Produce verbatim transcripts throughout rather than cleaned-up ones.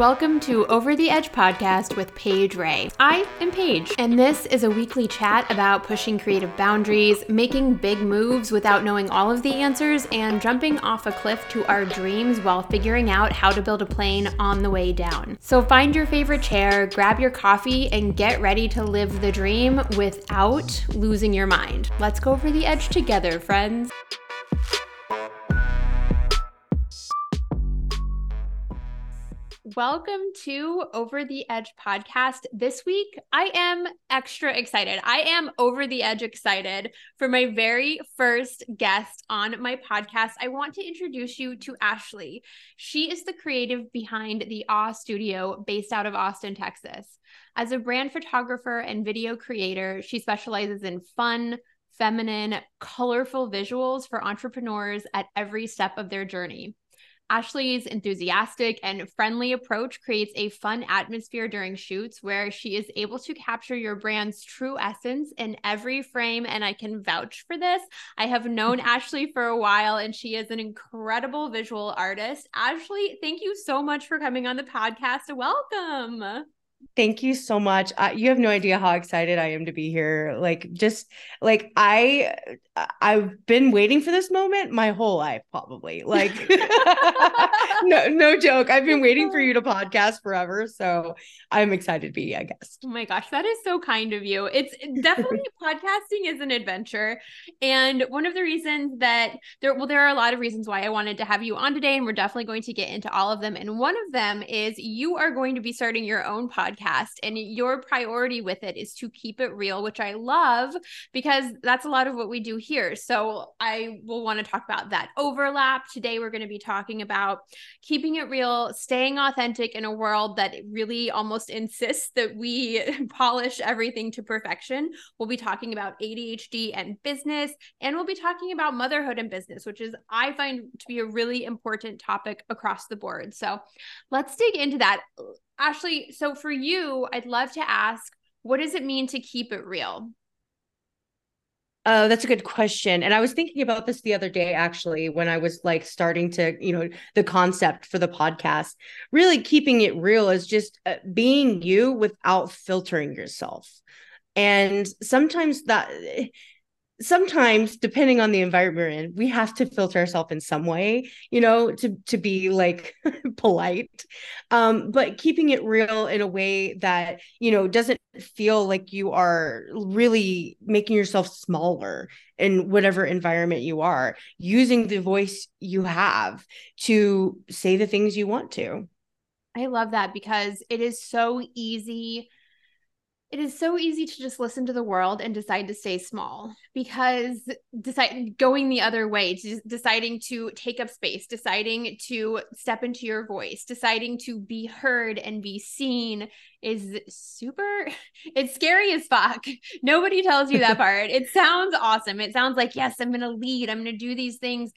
welcome to Over the Edge Podcast with Paige Ray. I am Paige, and this is a weekly chat about pushing creative boundaries, making big moves without knowing all of the answers, and jumping off a cliff to our dreams while figuring out how to build a plane on the way down. So find your favorite chair, grab your coffee, and get ready to live the dream without losing your mind. Let's go over the edge together, friends. Welcome to Over the Edge Podcast. This week, I am extra excited. I am over the edge excited for my very first guest on my podcast. I want to introduce you to Ashley. She is the creative behind the A W E Studio based out of Austin, Texas. As a brand photographer and video creator, she specializes in fun, feminine, colorful visuals for entrepreneurs at every step of their journey. Ashley's enthusiastic and friendly approach creates a fun atmosphere during shoots where she is able to capture your brand's true essence in every frame, and I can vouch for this. I have known Ashley for a while, and she is an incredible visual artist. Ashley, thank you so much for coming on the podcast. Welcome. Thank you so much. Uh, you have no idea how excited I am to be here. Like, just like I, I've been waiting for this moment my whole life, probably. Like, no, no joke. I've been waiting for you to podcast forever. So I'm excited to be, I guess. Oh my gosh. That is so kind of you. It's definitely podcasting is an adventure. And one of the reasons that there, well, there are a lot of reasons why I wanted to have you on today, and we're definitely going to get into all of them. And one of them is you are going to be starting your own podcast. podcast and your priority with it is to keep it real, which I love because that's a lot of what we do here. So I will want to talk about that overlap. Today, we're going to be talking about keeping it real, staying authentic in a world that really almost insists that we polish everything to perfection. We'll be talking about A D H D and business, and we'll be talking about motherhood and business, which is, I find to be a really important topic across the board. So let's dig into that. Ashley, so for you, I'd love to ask, what does it mean to keep it real? Oh, that's a good question. And I was thinking about this the other day, actually, when I was like starting to, you know, the concept for the podcast. Really keeping it real is just uh, being you without filtering yourself. And sometimes that... Sometimes, depending on the environment, we have to filter ourselves in some way, you know, to to be like polite, um, but keeping it real in a way that, you know, doesn't feel like you are really making yourself smaller in whatever environment you are, using the voice you have to say the things you want to. I love that because it is so easy It is so easy to just listen to the world and decide to stay small because decide, going the other way, to deciding to take up space, deciding to step into your voice, deciding to be heard and be seen is super, it's scary as fuck. Nobody tells you that part. It sounds awesome. It sounds like, yes, I'm going to lead. I'm going to do these things.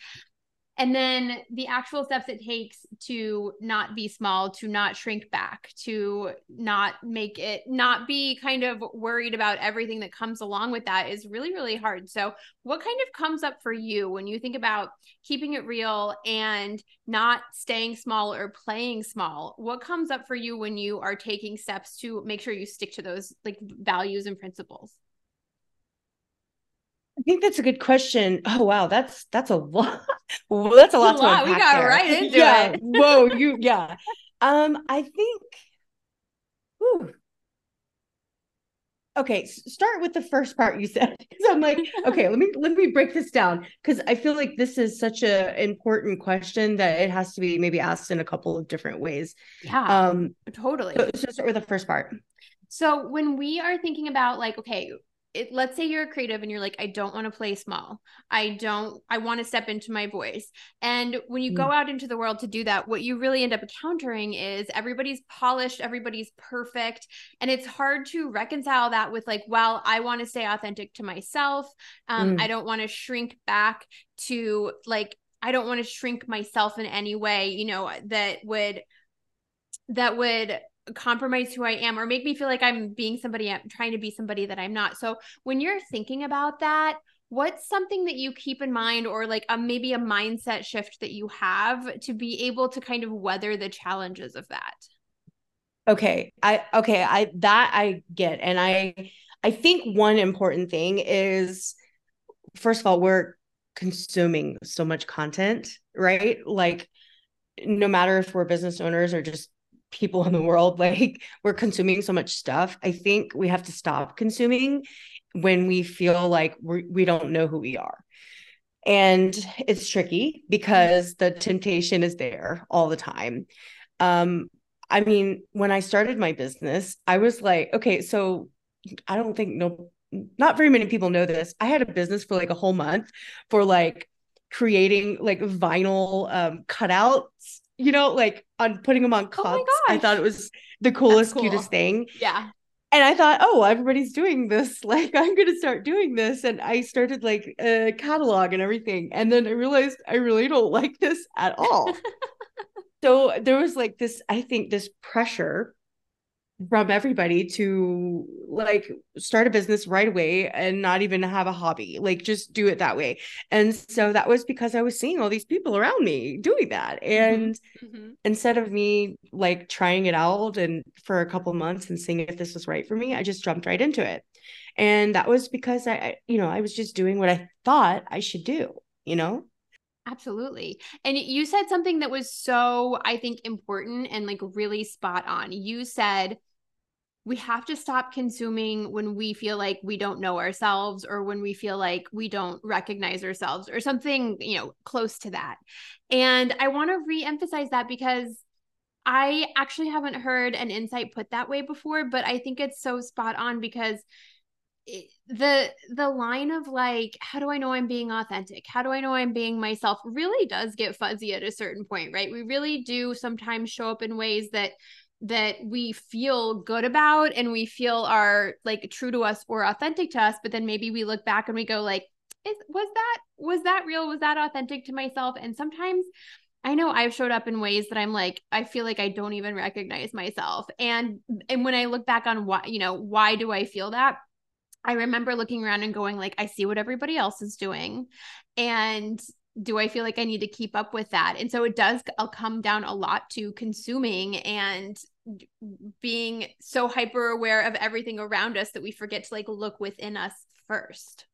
And then the actual steps it takes to not be small, to not shrink back, to not make it, not be kind of worried about everything that comes along with that is really, really hard. So what kind of comes up for you when you think about keeping it real and not staying small or playing small? What comes up for you when you are taking steps to make sure you stick to those like values and principles? I think that's a good question. Oh, wow. That's, that's a lot. Well, that's a lot. That's a lot. To we got there. Right into yeah. it. Whoa. You, yeah. Um, I think, whew. Okay. Start with the first part you said. So I'm like, okay, let me, let me break this down. Cause I feel like this is such an important question that it has to be maybe asked in a couple of different ways. Yeah. Um, totally. So, so start with the first part. So when we are thinking about like, okay, It, let's say you're a creative and you're like, I don't want to play small. I don't, I want to step into my voice. And when you go out into the world to do that, what you really end up encountering is everybody's polished, everybody's perfect. And it's hard to reconcile that with like, well, I want to stay authentic to myself. Um, mm. I don't want to shrink back to like, I don't want to shrink myself in any way, you know, that would, that would compromise who I am or make me feel like I'm being somebody, I'm trying to be somebody that I'm not. So when you're thinking about that, what's something that you keep in mind or like a, maybe a mindset shift that you have to be able to kind of weather the challenges of that? Okay. I, okay. I, that I get. And I, I think one important thing is, first of all, we're consuming so much content, right? Like no matter if we're business owners or just people in the world, like we're consuming so much stuff. I think we have to stop consuming when we feel like we we don't know who we are. And it's tricky because the temptation is there all the time. Um, I mean, when I started my business, I was like, okay, so I don't think no, not very many people know this. I had a business for like a whole month for like creating like vinyl um, cutouts, you know, like on putting them on cups. Oh my gosh. I thought it was the coolest, cool. cutest thing. Yeah. And I thought, oh, everybody's doing this. Like, I'm going to start doing this. And I started like a catalog and everything. And then I realized I really don't like this at all. So there was like this, I think this pressure from everybody to like start a business right away and not even have a hobby, like just do it that way. And so that was because I was seeing all these people around me doing that. And mm-hmm. instead of me like trying it out and for a couple months and seeing if this was right for me, I just jumped right into it. And that was because I, you know, I was just doing what I thought I should do, you know? Absolutely. And you said something that was so, I think, important and like really spot on. You said, we have to stop consuming when we feel like we don't know ourselves or when we feel like we don't recognize ourselves or something, you know, close to that. And I want to reemphasize that because I actually haven't heard an insight put that way before, but I think it's so spot on because the the line of like, how do I know I'm being authentic? How do I know I'm being myself? Really does get fuzzy at a certain point, right? We really do sometimes show up in ways that that we feel good about and we feel are like true to us or authentic to us. But then maybe we look back and we go like, is, was that, was that real? Was that authentic to myself? And sometimes I know I've showed up in ways that I'm like, I feel like I don't even recognize myself. And, and when I look back on why, you know, why do I feel that? I remember looking around and going like, I see what everybody else is doing. And do I feel like I need to keep up with that? And so it does I'll come down a lot to consuming and being so hyper aware of everything around us that we forget to like look within us first.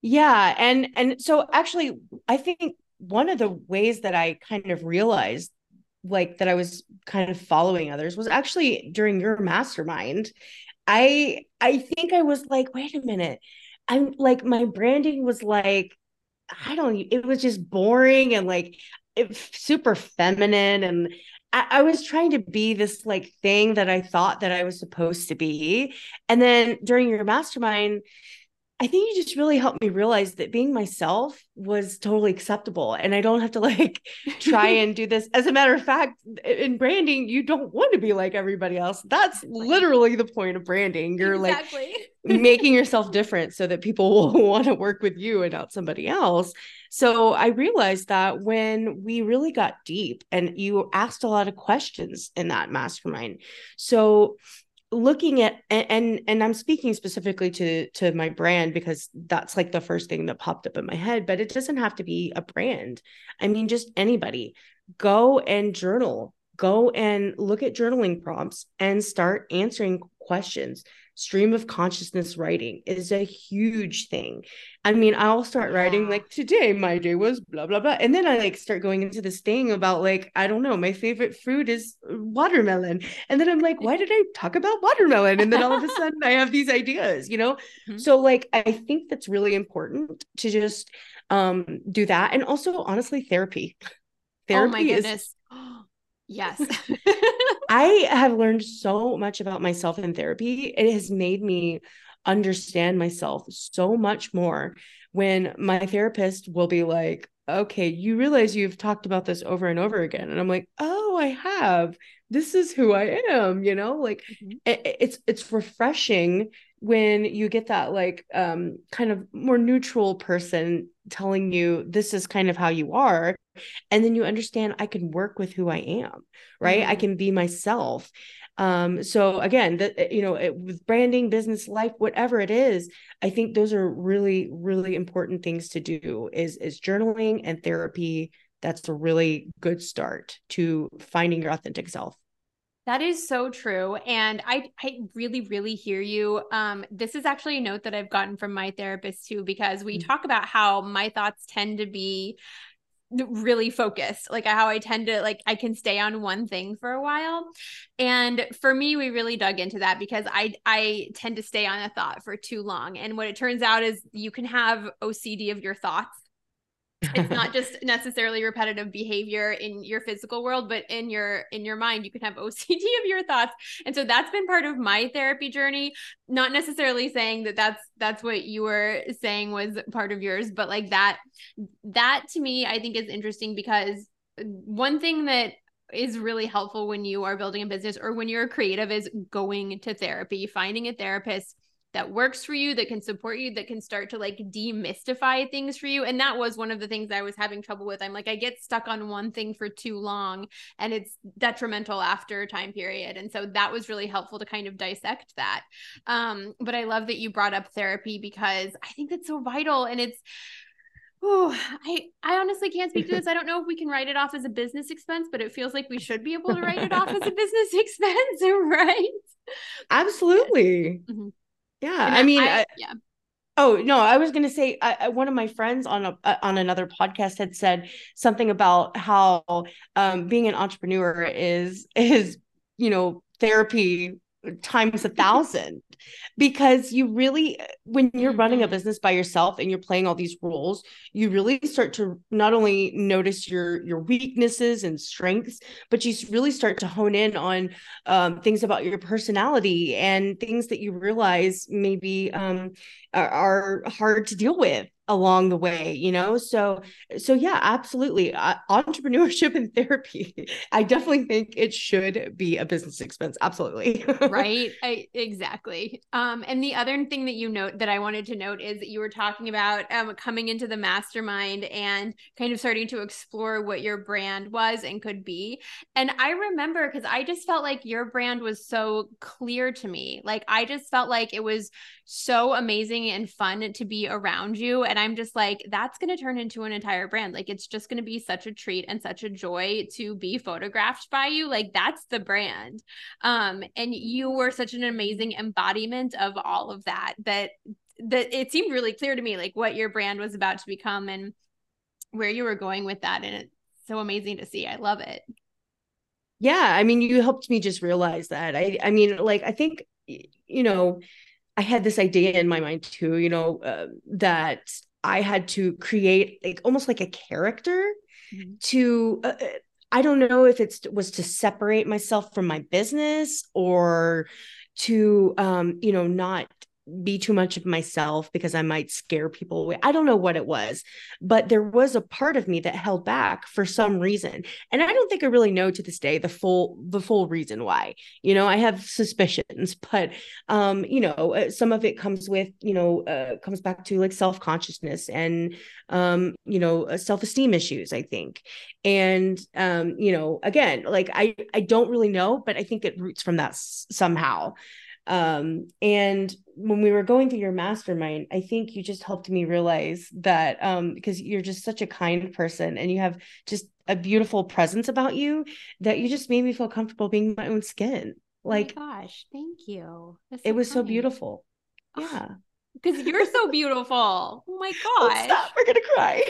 Yeah. And, and so actually I think one of the ways that I kind of realized like that I was kind of following others was actually during your mastermind. I, I think I was like, wait a minute. I'm like, my branding was like, I don't, it was just boring and like it, super feminine. And I, I was trying to be this like thing that I thought that I was supposed to be. And then during your mastermind, I think you just really helped me realize that being myself was totally acceptable and I don't have to like try and do this. As a matter of fact, in branding, you don't want to be like everybody else. That's literally the point of branding. You're exactly. like making yourself different so that people will want to work with you and not somebody else. So I realized that when we really got deep and you asked a lot of questions in that mastermind. So looking at, and, and, and I'm speaking specifically to, to my brand because that's like the first thing that popped up in my head, but it doesn't have to be a brand. I mean, just anybody go and journal, go and look at journaling prompts and start answering questions. Stream of consciousness writing is a huge thing. I mean, I'll start writing like today, my day was blah, blah, blah. And then I like start going into this thing about like, I don't know, my favorite fruit is watermelon. And then I'm like, why did I talk about watermelon? And then all of a sudden I have these ideas, you know? Mm-hmm. So like, I think that's really important to just um, do that. And also honestly, therapy. Therapy oh my goodness. Is- Yes. I have learned so much about myself in therapy. It has made me understand myself so much more when my therapist will be like, okay, you realize you've talked about this over and over again. And I'm like, oh, I have, this is who I am. You know, like mm-hmm. it, it's, it's refreshing when you get that like um, kind of more neutral person telling you this is kind of how you are. And then you understand I can work with who I am, right? Mm-hmm. I can be myself. Um, so again, that, you know, it, with branding, business, life, whatever it is, I think those are really, really important things to do is, is journaling and therapy. That's a really good start to finding your authentic self. That is so true. And I, I really, really hear you. Um, this is actually a note that I've gotten from my therapist too, because we mm-hmm. talk about how my thoughts tend to be really focused, like how I tend to, like, I can stay on one thing for a while. And for me, we really dug into that because I, I tend to stay on a thought for too long. And what it turns out is you can have O C D of your thoughts. It's not just necessarily repetitive behavior in your physical world, but in your, in your mind, you can have O C D of your thoughts. And so that's been part of my therapy journey, not necessarily saying that that's, that's what you were saying was part of yours, but like that, that to me, I think is interesting because one thing that is really helpful when you are building a business or when you're creative is going to therapy, finding a therapist that works for you, that can support you, that can start to like demystify things for you. And that was one of the things I was having trouble with. I'm like, I get stuck on one thing for too long and it's detrimental after a time period. And so that was really helpful to kind of dissect that. Um, but I love that you brought up therapy because I think that's so vital. And it's, oh, I, I honestly can't speak to this. I don't know if we can write it off as a business expense, but it feels like we should be able to write it off as a business expense, right? Absolutely. Mm-hmm. Yeah. I, I mean, I, I, yeah. Oh no, I was going to say, I, I, one of my friends on a, uh, on another podcast had said something about how, um, being an entrepreneur is, is, you know, therapy times a thousand, because you really, when you're running a business by yourself and you're playing all these roles, you really start to not only notice your, your weaknesses and strengths, but you really start to hone in on um, things about your personality and things that you realize maybe um, are, are hard to deal with along the way, you know? So, so yeah, absolutely. Uh, entrepreneurship and therapy. I definitely think it should be a business expense. Absolutely. Right. I, exactly. Um, and the other thing that you note that I wanted to note is that you were talking about um, coming into the mastermind and kind of starting to explore what your brand was and could be. And I remember, cause I just felt like your brand was so clear to me. Like, I just felt like it was so amazing and fun to be around you. And I'm just like, that's going to turn into an entire brand. Like, it's just going to be such a treat and such a joy to be photographed by you. Like, that's the brand. Um, and you were such an amazing embodiment of all of that, that, that it seemed really clear to me, like what your brand was about to become and where you were going with that. And it's so amazing to see. I love it. Yeah. I mean, you helped me just realize that. I, I mean, like, I think, you know, I had this idea in my mind too, you know, uh, that I had to create like almost like a character mm-hmm. to, uh, I don't know if it was to separate myself from my business or to, um, you know, not be too much of myself because I might scare people away. I don't know what it was, but there was a part of me that held back for some reason. And I don't think I really know to this day, the full, the full reason why, you know, I have suspicions, but, um, you know, some of it comes with, you know, uh, comes back to like self-consciousness and, um, you know, self-esteem issues, I think. And, um, you know, again, like I, I don't really know, but I think it roots from that s- somehow. Um, and when we were going through your mastermind, I think you just helped me realize that, um, because you're just such a kind person and you have just a beautiful presence about you that you just made me feel comfortable being in my own skin. Like, oh my gosh, thank you. That's so it was funny. So beautiful. Yeah. Because you're so beautiful. Oh my gosh. Stop. We're going to cry.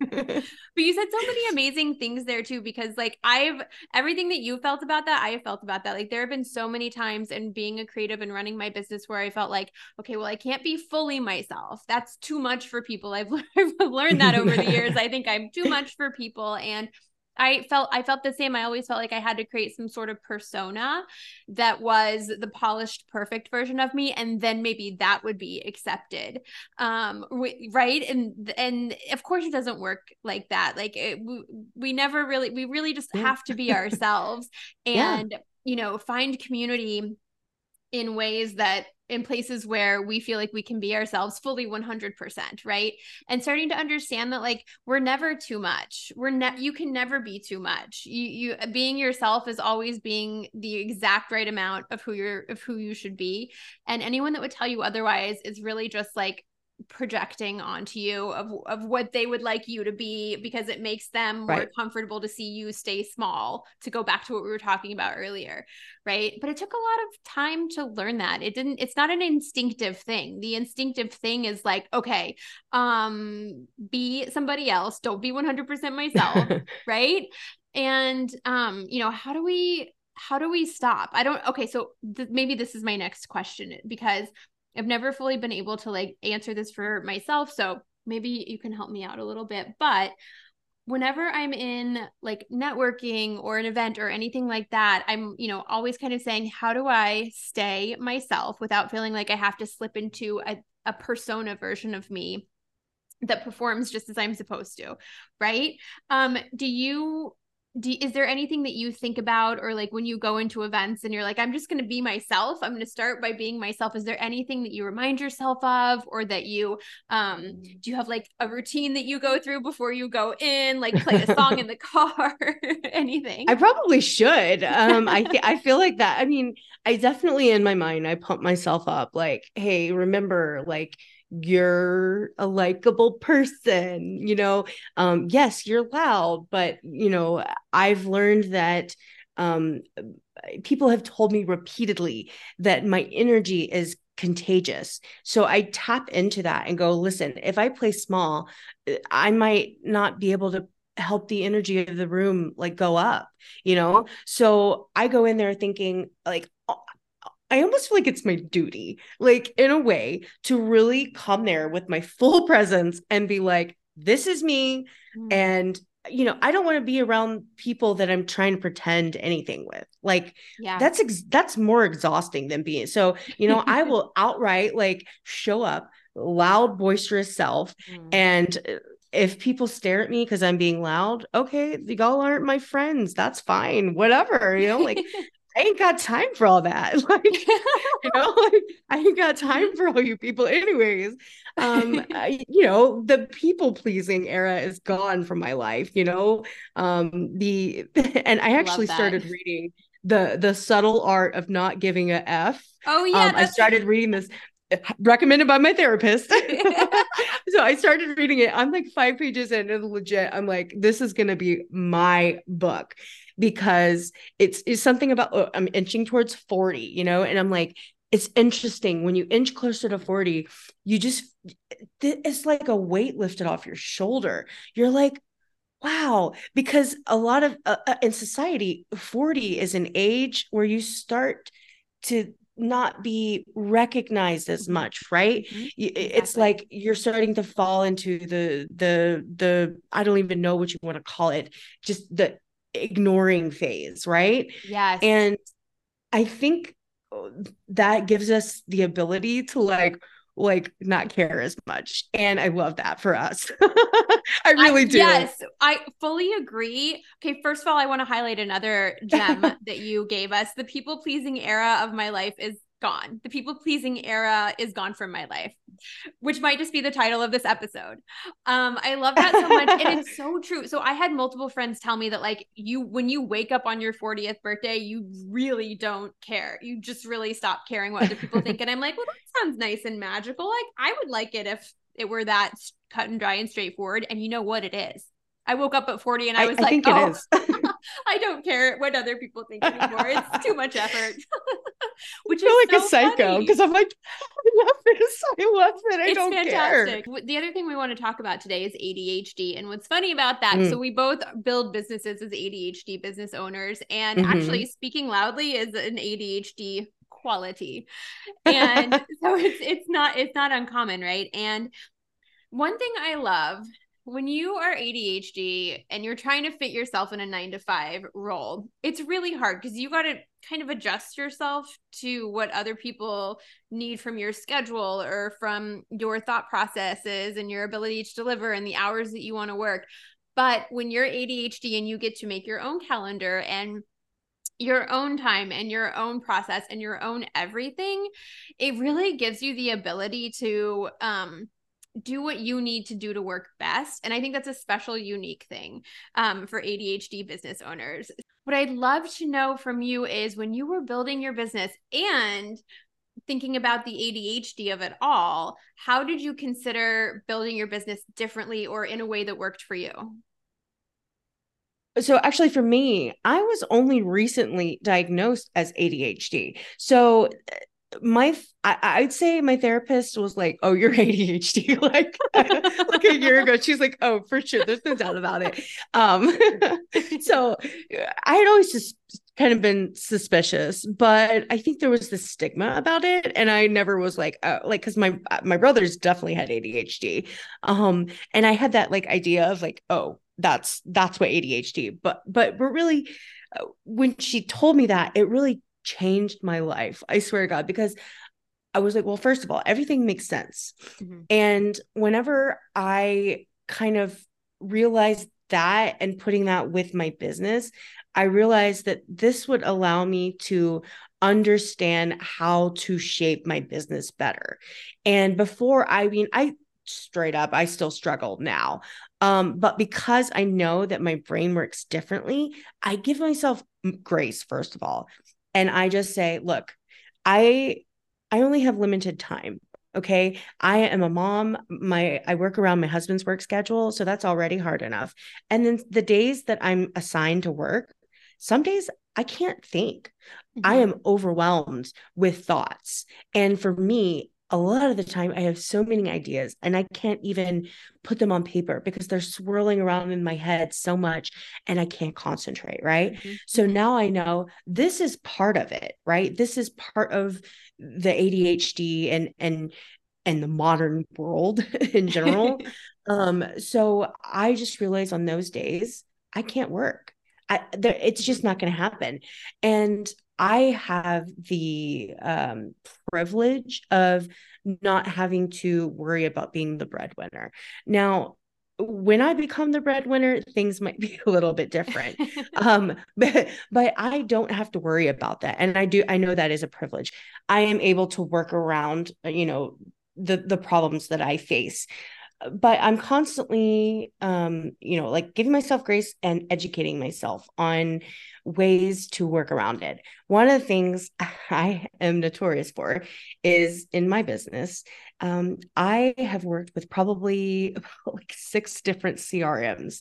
But you said so many amazing things there too, because like I've, everything that you felt about that, I have felt about that. Like there have been so many times in being a creative and running my business where I felt like, okay, well, I can't be fully myself. That's too much for people. I've, I've learned that over the years. I think I'm too much for people. And I felt, I felt the same. I always felt like I had to create some sort of persona that was the polished, perfect version of me. And then maybe that would be accepted. Um, right. And, and of course it doesn't work like that. Like it, we, we never really, we really just have to be ourselves and, yeah. you know, find community in ways that in places where we feel like we can be ourselves fully one hundred percent, right? And starting to understand that like, we're never too much. We're ne- you can never be too much. You, you being yourself is always being the exact right amount of who you're, of who you should be. And anyone that would tell you otherwise is really just like projecting onto you of, of what they would like you to be, because it makes them more right. comfortable to see you stay small, to go back to what we were talking about earlier. Right. But it took a lot of time to learn that. It didn't, it's not an instinctive thing. The instinctive thing is like, okay, um, be somebody else. Don't be one hundred percent myself. Right. And, um, you know, how do we, how do we stop? I don't, okay. So th- maybe this is my next question, because I've never fully been able to like answer this for myself. So maybe you can help me out a little bit, but whenever I'm in like networking or an event or anything like that, I'm, you know, always kind of saying, how do I stay myself without feeling like I have to slip into a, a persona version of me that performs just as I'm supposed to. Right. Um, do you, Do, is there anything that you think about, or like when you go into events and you're like, I'm just going to be myself, I'm going to start by being myself. Is there anything that you remind yourself of, or that you, um, do you have like a routine that you go through before you go in, like play a song in the car, anything? I probably should. Um, I, th- I feel like that. I mean, I definitely in my mind, I pump myself up like, hey, remember, like, you're a likable person, you know, um, yes, you're loud, but you know, I've learned that, um, people have told me repeatedly that my energy is contagious. So I tap into that and go, listen, if I play small, I might not be able to help the energy of the room, like go up, you know? So I go in there thinking like, I almost feel like it's my duty, like in a way, to really come there with my full presence and be like, this is me. Mm. And, you know, I don't want to be around people that I'm trying to pretend anything with. Like, yeah. that's, ex- that's more exhausting than being. So, you know, I will outright like show up loud, boisterous self. Mm. And if people stare at me because I'm being loud, okay, y'all aren't my friends. That's fine. Whatever, you know, like, I ain't got time for all that. Like, you know, like, I ain't got time for all you people anyways. Um, I, you know, the people pleasing era is gone from my life, you know, um, the, and I actually started reading the, the Subtle Art of Not Giving a F. Oh yeah. Um, I started reading this recommended by my therapist. So I started reading it. I'm like five pages in and legit, I'm like, this is going to be my book. Because it's, it's something about, oh, I'm inching towards forty, you know? And I'm like, it's interesting when you inch closer to forty, you just, it's like a weight lifted off your shoulder. You're like, wow. Because a lot of, uh, in society, forty is an age where you start to not be recognized as much, right? Mm-hmm. It's exactly. Like you're starting to fall into the, the, the, I don't even know what you want to call it. Just the ignoring phase, right? Yes. And I think that gives us the ability to like, like not care as much. And I love that for us. I really I, do. Yes, I fully agree. Okay. First of all, I want to highlight another gem that you gave us. The people pleasing era of my life is gone. The people pleasing era is gone from my life, which might just be the title of this episode. Um, I love that so much. And it's so true. So I had multiple friends tell me that like you, when you wake up on your fortieth birthday, you really don't care. You just really stop caring what other people think. And I'm like, well, that sounds nice and magical. Like I would like it if it were that cut and dry and straightforward. And you know what it is. I woke up at forty and I was I, like, I think oh, I don't care what other people think anymore. It's too much effort. Which I feel is like so a psycho because I'm like, I love this. I love it. I it's don't fantastic. care. The other thing we want to talk about today is A D H D. And what's funny about that, mm. so we both build businesses as A D H D business owners. And mm-hmm. actually speaking loudly is an A D H D quality. And so it's it's not it's not uncommon, right? And one thing I love when you are A D H D and you're trying to fit yourself in a nine to five role, it's really hard because you got to kind of adjust yourself to what other people need from your schedule or from your thought processes and your ability to deliver and the hours that you want to work. But when you're A D H D and you get to make your own calendar and your own time and your own process and your own everything, it really gives you the ability to, um, do what you need to do to work best. And I think that's a special, unique thing um, for A D H D business owners. What I'd love to know from you is when you were building your business and thinking about the A D H D of it all, how did you consider building your business differently or in a way that worked for you? So actually for me, I was only recently diagnosed as A D H D. So my, I, I'd say my therapist was like, oh, you're A D H D. Like, like a year ago, she's like, oh, for sure. There's no doubt about it. Um, so I had always just kind of been suspicious, but I think there was this stigma about it. And I never was like, uh, like, cause my, my brothers definitely had A D H D. Um, and I had that like idea of like, oh, that's, that's what A D H D, but, but, but really uh, when she told me that, it really changed my life. I swear to God, because I was like, well, first of all, everything makes sense. Mm-hmm. And whenever I kind of realized that and putting that with my business, I realized that this would allow me to understand how to shape my business better. And before, I mean, I straight up, I still struggle now. Um, but because I know that my brain works differently, I give myself grace, first of all. And I just say, look, I, I only have limited time. Okay. I am a mom. My, I work around my husband's work schedule. So that's already hard enough. And then the days that I'm assigned to work, some days I can't think. Mm-hmm. I am overwhelmed with thoughts. And for me, a lot of the time I have so many ideas and I can't even put them on paper because they're swirling around in my head so much and I can't concentrate. Right. Mm-hmm. So now I know this is part of it, right? This is part of the A D H D and, and, and the modern world in general. um, so I just realized on those days I can't work. I, there, it's just not going to happen. And I have the um, privilege of not having to worry about being the breadwinner. Now, when I become the breadwinner, things might be a little bit different, um, but, but I don't have to worry about that. And I do, I know that is a privilege. I am able to work around, you know, the, the problems that I face, but I'm constantly, um, you know, like giving myself grace and educating myself on ways to work around it. One of the things I am notorious for is in my business. Um, I have worked with probably like six different C R Ms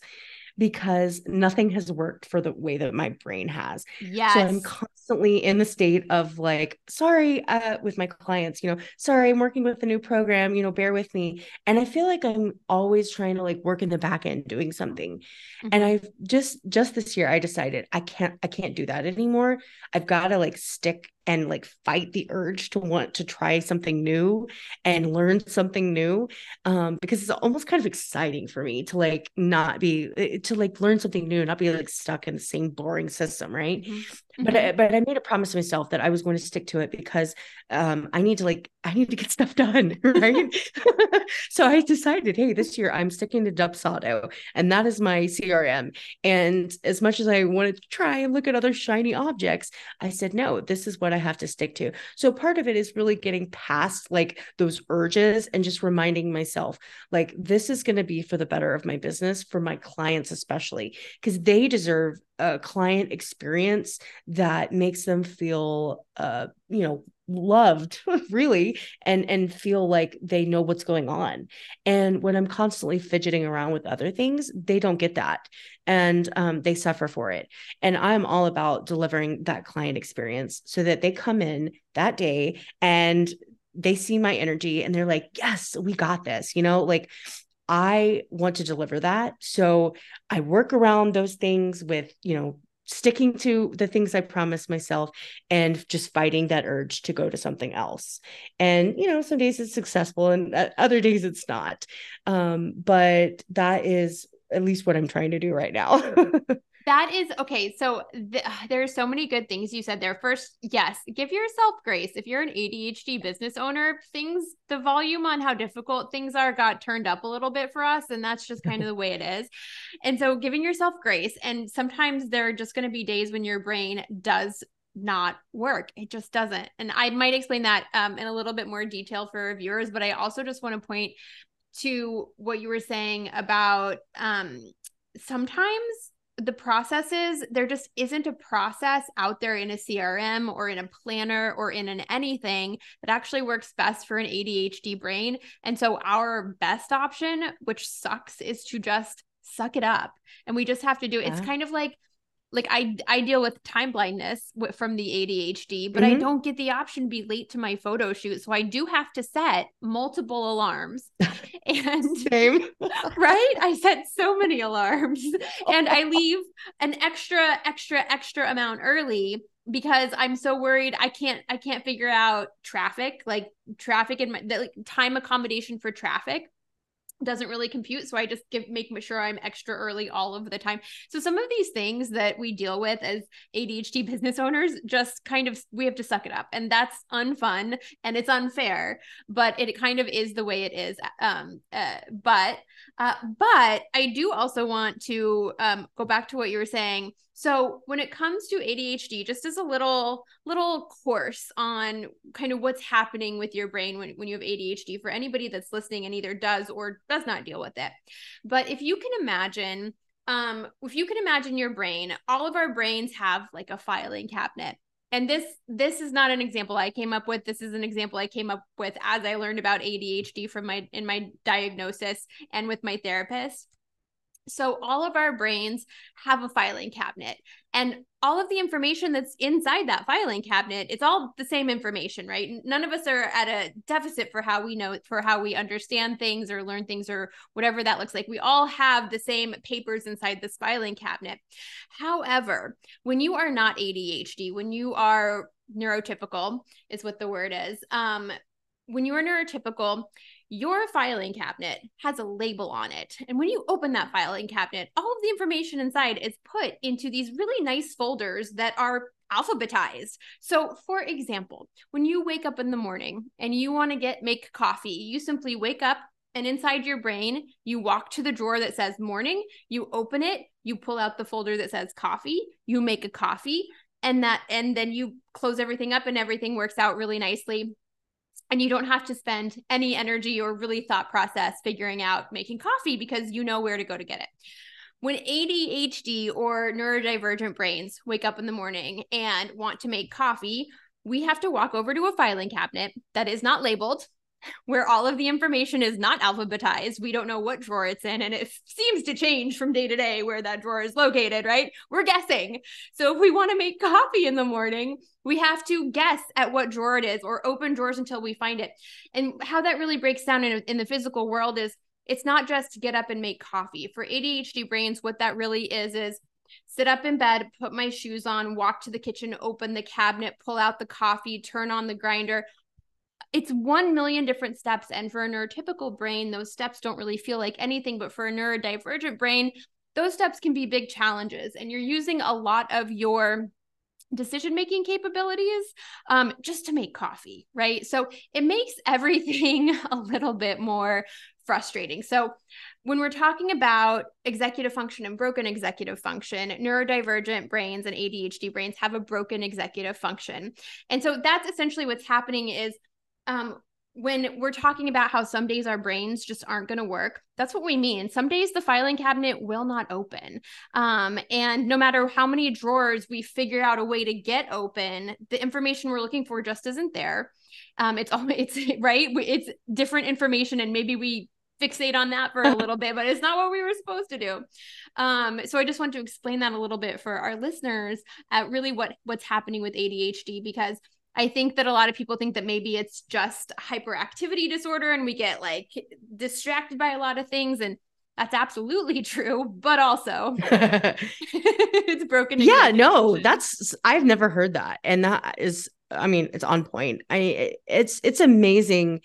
because nothing has worked for the way that my brain has. Yes. So I'm constantly in the state of like, sorry, uh, with my clients, you know, sorry, I'm working with a new program, you know, bear with me. And I feel like I'm always trying to like work in the back end doing something. Mm-hmm. And I've just, just this year, I decided I can't, I can't do that anymore. I've got to like stick and like fight the urge to want to try something new and learn something new. Um, because it's almost kind of exciting for me to like, not be, to like learn something new and not be like stuck in the same boring system. Right. Mm-hmm. But, I, but I made a promise to myself that I was going to stick to it because, um, I need to like, I need to get stuff done. Right. So I decided, hey, this year I'm sticking to Dubsado, and that is my C R M. And as much as I wanted to try and look at other shiny objects, I said, no, this is what I I have to stick to. So part of it is really getting past like those urges and just reminding myself, like, this is going to be for the better of my business, for my clients, especially because they deserve a client experience that makes them feel, uh, you know, loved really, and, and feel like they know what's going on. And when I'm constantly fidgeting around with other things, they don't get that. And, um, they suffer for it. And I'm all about delivering that client experience so that they come in that day and they see my energy and they're like, yes, we got this, you know, like I want to deliver that. So I work around those things with, you know, sticking to the things I promised myself and just fighting that urge to go to something else. And, you know, some days it's successful and other days it's not. Um, but that is at least what I'm trying to do right now. That is okay. So th- there are so many good things you said there. First, yes, give yourself grace. If you're an A D H D business owner, things, the volume on how difficult things are got turned up a little bit for us. And that's just kind of the way it is. And so giving yourself grace. And sometimes there are just going to be days when your brain does not work. It just doesn't. And I might explain that um, in a little bit more detail for viewers, but I also just want to point to what you were saying about um, sometimes the processes, there just isn't a process out there in a C R M or in a planner or in an anything that actually works best for an A D H D brain. And so our best option, which sucks, is to just suck it up. And we just have to do it. Yeah. It's kind of like, like I, I deal with time blindness from the A D H D, but mm-hmm. I don't get the option to be late to my photo shoot. So I do have to set multiple alarms. And same. Right? I set so many alarms and I leave an extra, extra, extra amount early because I'm so worried. I can't, I can't figure out traffic, like traffic and my the, like, time accommodation for traffic doesn't really compute. So I just give, make sure I'm extra early all of the time. So some of these things that we deal with as A D H D business owners, just kind of, we have to suck it up, and that's unfun and it's unfair, but it kind of is the way it is. Um, uh, but, uh, but I do also want to um, go back to what you were saying. So when it comes to A D H D, just as a little, little course on kind of what's happening with your brain when, when you have A D H D for anybody that's listening and either does or does not deal with it. But if you can imagine, um, if you can imagine your brain, all of our brains have like a filing cabinet. And this, this is not an example I came up with. This is an example I came up with as I learned about A D H D from my, in my diagnosis and with my therapist. So all of our brains have a filing cabinet, and all of the information that's inside that filing cabinet, it's all the same information, right? None of us are at a deficit for how we know, for how we understand things or learn things or whatever that looks like. We all have the same papers inside this filing cabinet. However, when you are not A D H D, when you are neurotypical is what the word is. Um, when you are neurotypical, your filing cabinet has a label on it. And when you open that filing cabinet, all of the information inside is put into these really nice folders that are alphabetized. So for example, when you wake up in the morning and you want to get make coffee, you simply wake up and inside your brain, you walk to the drawer that says morning, you open it, you pull out the folder that says coffee, you make a coffee, and that and then you close everything up and everything works out really nicely. And you don't have to spend any energy or really thought process figuring out making coffee because you know where to go to get it. When A D H D or neurodivergent brains wake up in the morning and want to make coffee, we have to walk over to a filing cabinet that is not labeled, where all of the information is not alphabetized. We don't know what drawer it's in, and it seems to change from day to day where that drawer is located, right? We're guessing. So if we want to make coffee in the morning, we have to guess at what drawer it is or open drawers until we find it. And how that really breaks down in, in the physical world is it's not just to get up and make coffee. For A D H D brains, what that really is is sit up in bed, put my shoes on, walk to the kitchen, open the cabinet, pull out the coffee, turn on the grinder. It's one million different steps. And for a neurotypical brain, those steps don't really feel like anything. But for a neurodivergent brain, those steps can be big challenges. And you're using a lot of your decision-making capabilities um, just to make coffee, right? So it makes everything a little bit more frustrating. So when we're talking about executive function and broken executive function, neurodivergent brains and A D H D brains have a broken executive function. And so that's essentially what's happening is Um, when we're talking about how some days our brains just aren't going to work, that's what we mean. Some days the filing cabinet will not open. Um, and no matter how many drawers we figure out a way to get open, the information we're looking for just isn't there. Um, it's always, it's right. It's different information. And maybe we fixate on that for a little bit, but it's not what we were supposed to do. Um, so I just want to explain that a little bit for our listeners at really what, what's happening with A D H D, because I think that a lot of people think that maybe it's just hyperactivity disorder and we get like distracted by a lot of things. And that's absolutely true, but also it's broken. Yeah, no, that's, I've never heard that. And that is, I mean, it's on point. I, it's, it's amazing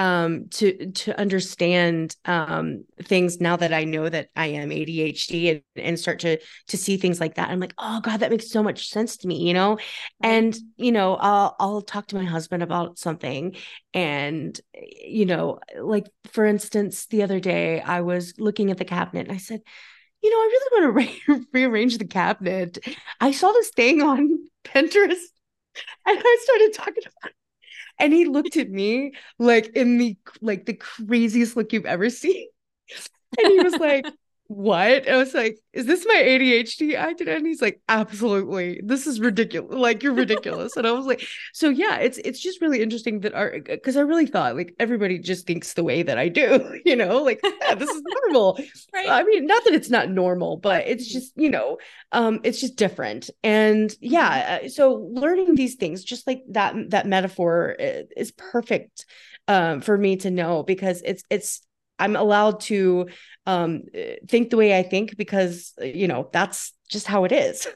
um, to, to understand um, things now that I know that I am A D H D and, and start to, to see things like that. I'm like, oh God, that makes so much sense to me, you know? And, you know, I'll, I'll talk to my husband about something. And, you know, like for instance, the other day I was looking at the cabinet and I said, you know, I really want to re- rearrange the cabinet. I saw this thing on Pinterest and I started talking about it. And he looked at me like in the, like the craziest look you've ever seen. And he was like, what? I was like, is this my A D H D idea? And he's like, absolutely. This is ridiculous. Like, you're ridiculous. And I was like, so yeah, it's, it's just really interesting that our, cause I really thought like everybody just thinks the way that I do, you know, like yeah, this is normal. Right. I mean, not that it's not normal, but it's just, you know, um, it's just different. And yeah. So learning these things, just like that, that metaphor is perfect um, for me to know, because it's, it's, I'm allowed to um, think the way I think because, you know, that's just how it is.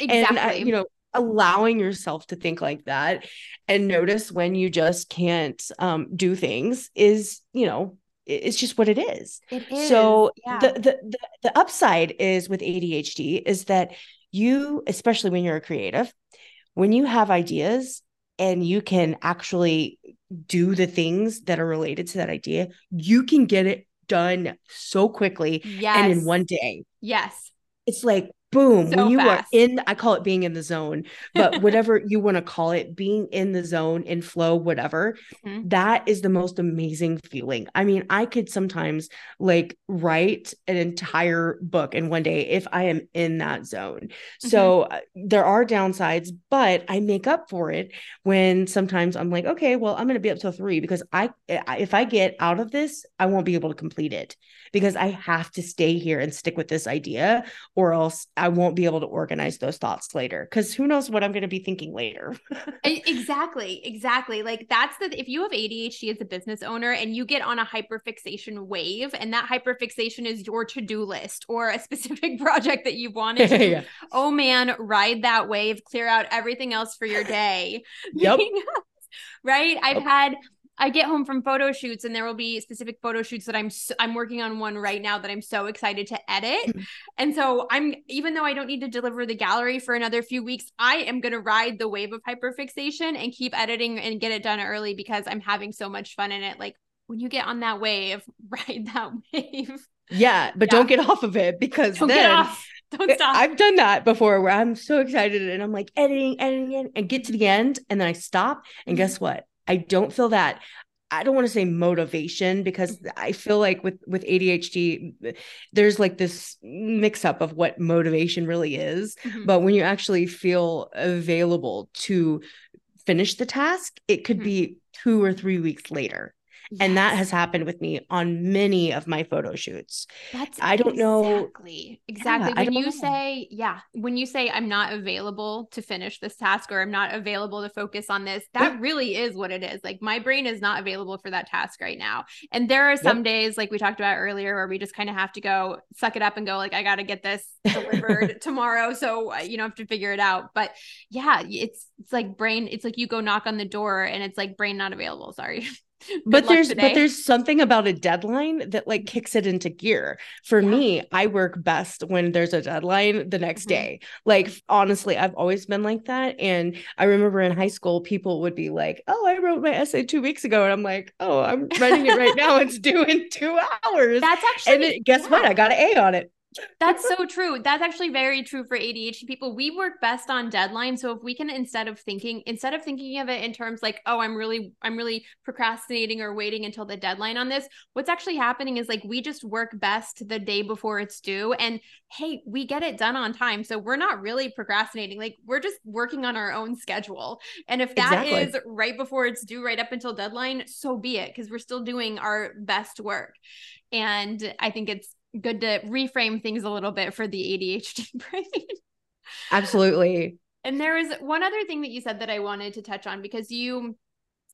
Exactly. And, uh, you know, allowing yourself to think like that and notice when you just can't um, do things is, you know, it's just what it is. It is. So yeah. the, the, the, the upside is with A D H D is that you, especially when you're a creative, when you have ideas and you can actually do the things that are related to that idea, you can get it done so quickly. Yes. And in one day. Yes. It's like, boom, so when you fast. are in, I call it being in the zone, but whatever you want to call it, being in the zone, in flow, whatever, mm-hmm. that is the most amazing feeling. I mean, I could sometimes like write an entire book in one day if I am in that zone. Mm-hmm. So uh, there are downsides, but I make up for it when sometimes I'm like, okay, well, I'm going to be up till three because I, if I get out of this, I won't be able to complete it because I have to stay here and stick with this idea or else I won't be able to organize those thoughts later. Cause who knows what I'm going to be thinking later. Exactly. Exactly. Like that's the, if you have A D H D as a business owner and you get on a hyperfixation wave and that hyperfixation is your to-do list or a specific project that you wanted to, yeah. oh man, ride that wave, clear out everything else for your day. Yep. Right. I've yep. had, I get home from photo shoots and there will be specific photo shoots that I'm, so, I'm working on one right now that I'm so excited to edit. And so I'm, even though I don't need to deliver the gallery for another few weeks, I am going to ride the wave of hyperfixation and keep editing and get it done early because I'm having so much fun in it. Like when you get on that wave, ride that wave. Yeah. But yeah. don't get off of it because don't then don't stop. I've done that before where I'm so excited and I'm like editing, editing, and get to the end. And then I stop and guess what? I don't feel that. I don't want to say motivation because I feel like with, with A D H D, there's like this mix up of what motivation really is. Mm-hmm. But when you actually feel available to finish the task, it could mm-hmm. be two or three weeks later. Yes. And that has happened with me on many of my photo shoots. That's I don't exactly, know. Exactly. Yeah, when you know. say, yeah, when you say I'm not available to finish this task or I'm not available to focus on this, that yep. really is what it is. Like my brain is not available for that task right now. And there are some yep. days like we talked about earlier where we just kind of have to go suck it up and go like, I got to get this delivered tomorrow. So you know, I have to figure it out. But yeah, it's, it's like brain, it's like you go knock on the door and it's like brain not available. Sorry. Good but there's, today. but there's something about a deadline that like kicks it into gear for yeah. me. I work best when there's a deadline the next mm-hmm. day. Like, honestly, I've always been like that. And I remember in high school, people would be like, oh, I wrote my essay two weeks ago. And I'm like, oh, I'm writing it right now. It's due in two hours. That's actually, and it, guess yeah. what? I got an A on it. That's so true. That's actually very true for A D H D people. We work best on deadlines. So if we can, instead of thinking, instead of thinking of it in terms like, oh, I'm really, I'm really procrastinating or waiting until the deadline on this, what's actually happening is like, we just work best the day before it's due. And hey, we get it done on time. So we're not really procrastinating. Like we're just working on our own schedule. And if that exactly. is right before it's due, right up until deadline, so be it. Cause we're still doing our best work. And I think it's good to reframe things a little bit for the A D H D brain. Absolutely. And there is one other thing that you said that I wanted to touch on because you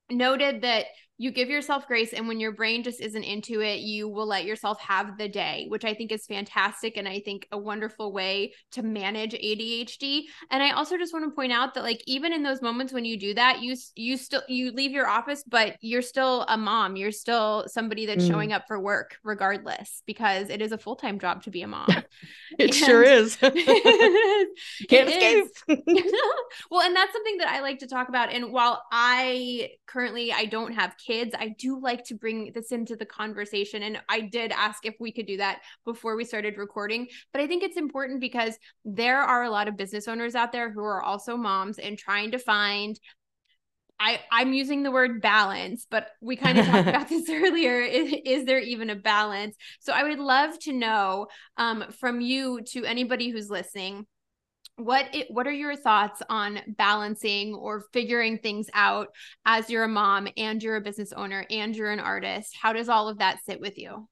noted that you give yourself grace and when your brain just isn't into it, you will let yourself have the day, which I think is fantastic. And I think a wonderful way to manage A D H D. And I also just want to point out that like, even in those moments when you do that, you, you still, you leave your office, but you're still a mom. You're still somebody that's mm. showing up for work regardless, because it is a full-time job to be a mom. It and sure is. Can't escape. Is. Well, and that's something that I like to talk about. And while I currently, I don't have kids, Kids, I do like to bring this into the conversation. And I did ask if we could do that before we started recording, but I think it's important because there are a lot of business owners out there who are also moms and trying to find I, I'm using the word balance, but we kind of talked about this earlier. Is, is there even a balance? So I would love to know um, from you to anybody who's listening, what it, what are your thoughts on balancing or figuring things out as you're a mom and you're a business owner and you're an artist? How does all of that sit with you?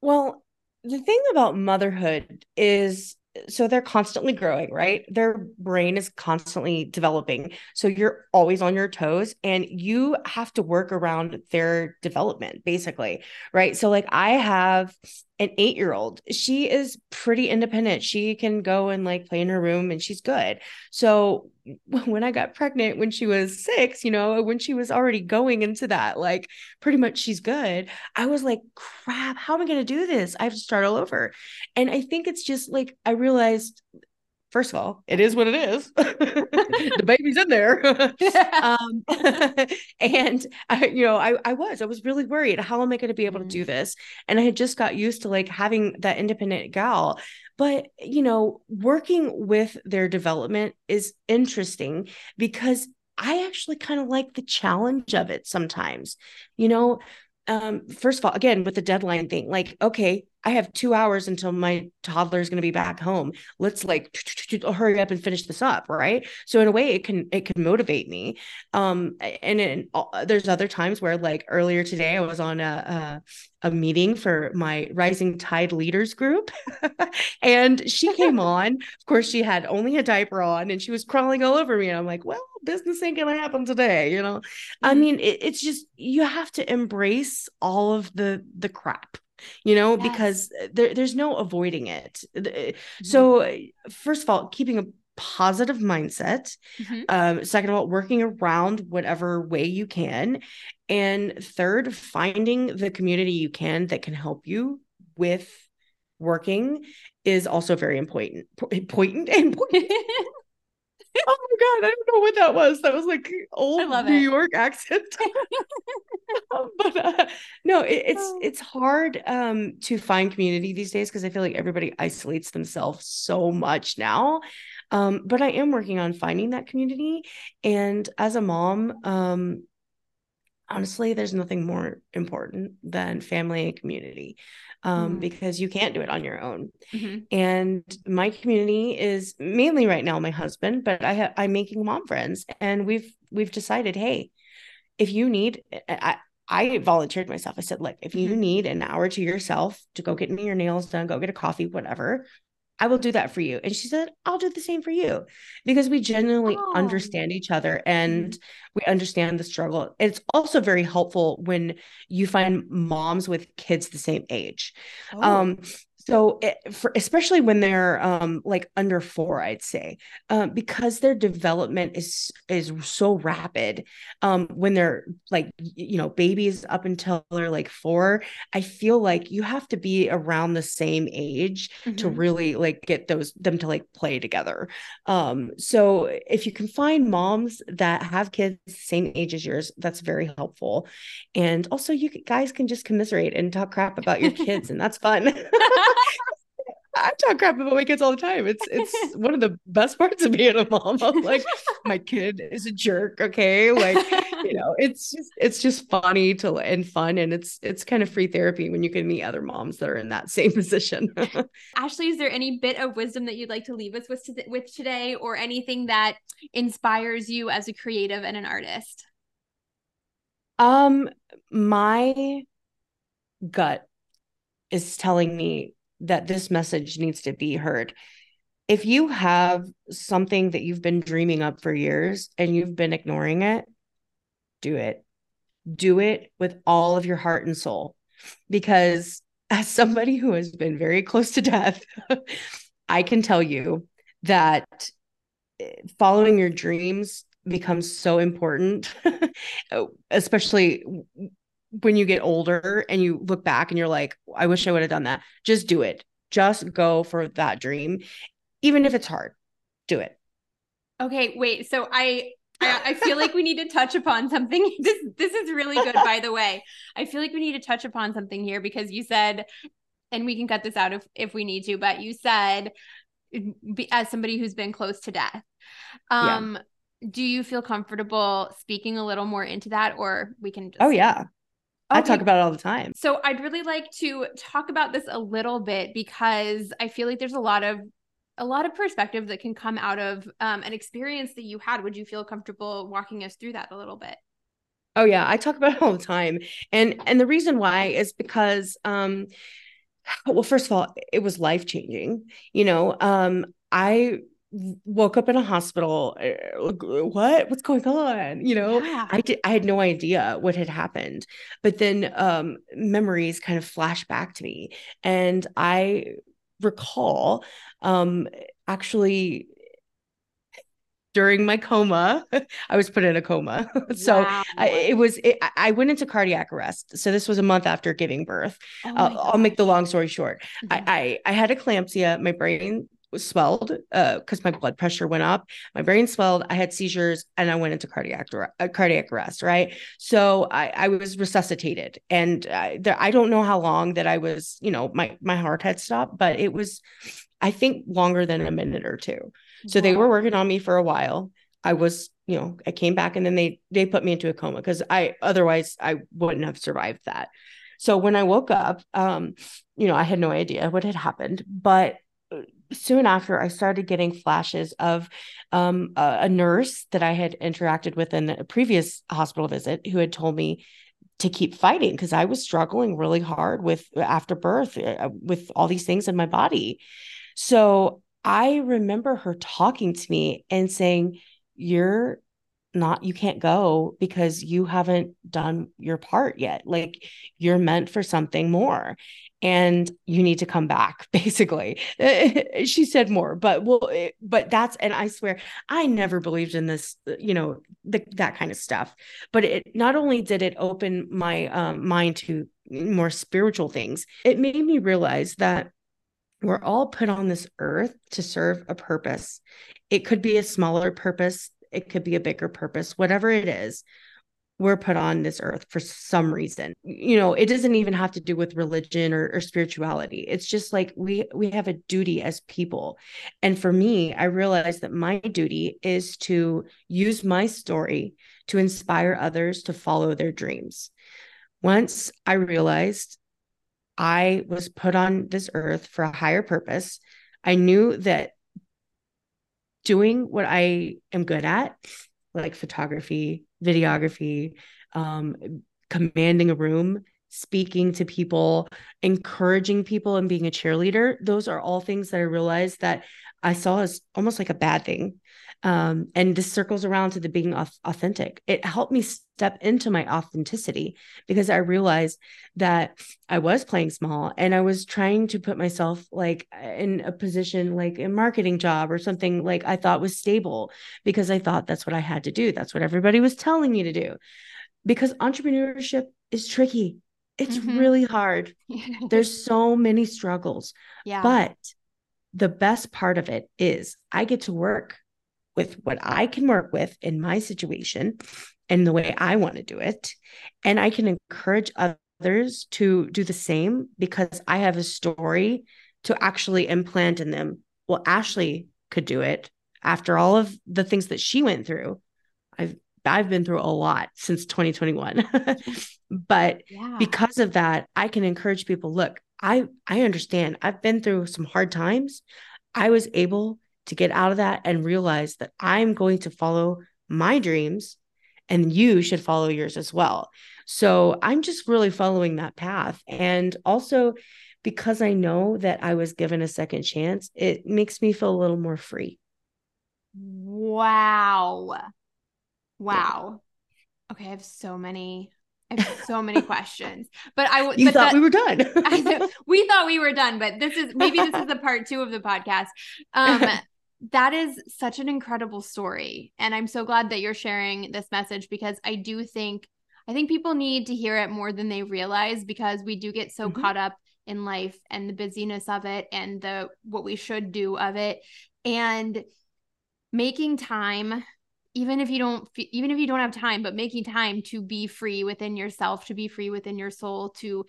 Well, the thing about motherhood is, so they're constantly growing, right? Their brain is constantly developing. So you're always on your toes and you have to work around their development basically, right? So like I have an eight-year-old, she is pretty independent. She can go and like play in her room and she's good. So when I got pregnant, when she was six, you know, when she was already going into that, like pretty much she's good. I was like, crap, how am I going to do this? I have to start all over. And I think it's just like, I realized, first of all, it is what it is. The baby's in there. um, and I, you know, I, I was, I was really worried. How am I going to be able to do this? And I had just got used to like having that independent gal, but you know, working with their development is interesting because I actually kind of like the challenge of it sometimes, you know. Um, first of all, again, with the deadline thing, like, okay, I have two hours until my toddler is going to be back home. Let's like hurry up and finish this up. Right. So in a way it can, it can motivate me. Um, and it, there's other times where like earlier today I was on a, a, a meeting for my Rising Tide Leaders group and she came on, of course she had only a diaper on and she was crawling all over me. And I'm like, well, business ain't going to happen today. You know, mm-hmm. I mean, it, it's just, you have to embrace all of the, the crap. You know, yes. Because there, there's no avoiding it. Mm-hmm. So first of all, keeping a positive mindset. Mm-hmm. Um, second of all, working around whatever way you can. And third, finding the community you can that can help you with working is also very important. Important and important. Oh my God, I don't know what that was. That was like old New York accent. But uh, no, it, it's it's hard um, to find community these days because I feel like everybody isolates themselves so much now. Um, but I am working on finding that community. And as a mom, um, honestly, there's nothing more important than family and community um, mm-hmm. because you can't do it on your own. Mm-hmm. And my community is mainly right now my husband, but I ha- I'm making mom friends, and we've we've decided, hey, if you need, I, I volunteered myself. I said, look, if you mm-hmm. need an hour to yourself to go get me your nails done, go get a coffee, whatever, I will do that for you. And she said, I'll do the same for you, because we genuinely oh. understand each other and we understand the struggle. It's also very helpful when you find moms with kids the same age. Oh. Um, so it, for, especially when they're um, like under four, I'd say, um, because their development is, is so rapid um, when they're like, you know, babies up until they're like four, I feel like you have to be around the same age mm-hmm. to really like get those, them to like play together. Um, so if you can find moms that have kids the same age as yours, that's very helpful. And also you guys can just commiserate and talk crap about your kids and that's fun. I talk crap about my kids all the time. It's it's one of the best parts of being a mom. I'm like, my kid is a jerk. Okay. Like, you know, it's just, it's just funny to and fun. And it's, it's kind of free therapy when you can meet other moms that are in that same position. Ashley, is there any bit of wisdom that you'd like to leave us with, with today, or anything that inspires you as a creative and an artist? Um, my gut is telling me that this message needs to be heard. If you have something that you've been dreaming up for years and you've been ignoring it, do it. Do it with all of your heart and soul. Because as somebody who has been very close to death, I can tell you that following your dreams becomes so important, especially when you get older and you look back and you're like, I wish I would have done that. Just do it. Just go for that dream. Even if it's hard, do it. Okay. Wait, so I, I, I feel like we need to touch upon something. This, this is really good, by the way. I feel like we need to touch upon something here, because you said, and we can cut this out if, if we need to, but you said, as somebody who's been close to death, um, yeah. do you feel comfortable speaking a little more into that, or we can just... Oh, yeah. Okay. I talk about it all the time. So I'd really like to talk about this a little bit, because I feel like there's a lot of a lot of perspective that can come out of um, an experience that you had. Would you feel comfortable walking us through that a little bit? Oh, yeah. I talk about it all the time. And and the reason why is because, um, well, first of all, it was life-changing. You know, um, I woke up in a hospital. What? What's going on? You know, yeah. I did, I had no idea what had happened. But then um, memories kind of flash back to me. And I recall um, actually... during my coma, I was put in a coma. So wow. I, it was, it, I went into cardiac arrest. So this was a month after giving birth. Oh uh, I'll make the long story short. Mm-hmm. I, I, I had eclampsia. My brain was swelled uh, cause my blood pressure went up. My brain swelled. I had seizures and I went into cardiac, uh, cardiac arrest. Right. So I, I was resuscitated, and I, there, I don't know how long that I was, you know, my, my heart had stopped, but it was, I think, longer than a minute or two. So wow. They were working on me for a while. I was, you know, I came back, and then they, they put me into a coma, because I, otherwise I wouldn't have survived that. So when I woke up, um, you know, I had no idea what had happened, but soon after I started getting flashes of, um, a, a nurse that I had interacted with in a previous hospital visit, who had told me to keep fighting, because I was struggling really hard with after birth, uh, with all these things in my body. So I remember her talking to me and saying, you're not, you can't go because you haven't done your part yet. Like, you're meant for something more and you need to come back, basically. She said more, but well, it, but that's, and I swear, I never believed in this, you know, the, that kind of stuff, but it not only did it open my um, mind to more spiritual things, it made me realize that we're all put on this earth to serve a purpose. It could be a smaller purpose. It could be a bigger purpose, whatever it is. We're put on this earth for some reason. You know, it doesn't even have to do with religion or, or spirituality. It's just like we, we have a duty as people. And for me, I realized that my duty is to use my story to inspire others to follow their dreams. Once I realized I was put on this earth for a higher purpose, I knew that doing what I am good at, like photography, videography, um, commanding a room, speaking to people, encouraging people, and being a cheerleader, those are all things that I realized that I saw as almost like a bad thing. Um, and this circles around to the being authentic. It helped me step into my authenticity, because I realized that I was playing small and I was trying to put myself like in a position, like a marketing job or something like I thought was stable, because I thought that's what I had to do. That's what everybody was telling me to do, because entrepreneurship is tricky. It's mm-hmm. really hard. There's so many struggles, yeah. But the best part of it is I get to work with what I can work with in my situation and the way I want to do it. And I can encourage others to do the same, because I have a story to actually implant in them. Well, Ashley could do it after all of the things that she went through. I've, I've been through a lot since twenty twenty-one, but yeah. because of that, I can encourage people, look, I, I understand. I've been through some hard times. I was able to get out of that and realize that I'm going to follow my dreams, and you should follow yours as well. So I'm just really following that path. And also because I know that I was given a second chance, it makes me feel a little more free. Wow. Wow. Yeah. Okay. I have so many, I have so many questions, but I, you but thought that, we were done. I, we thought we were done, but this is, maybe this is the part two of the podcast. Um, That is such an incredible story. And I'm so glad that you're sharing this message, because I do think, I think people need to hear it more than they realize, because we do get so mm-hmm. caught up in life and the busyness of it and the, what we should do of it, and making time, even if you don't, even if you don't have time, but making time to be free within yourself, to be free within your soul, to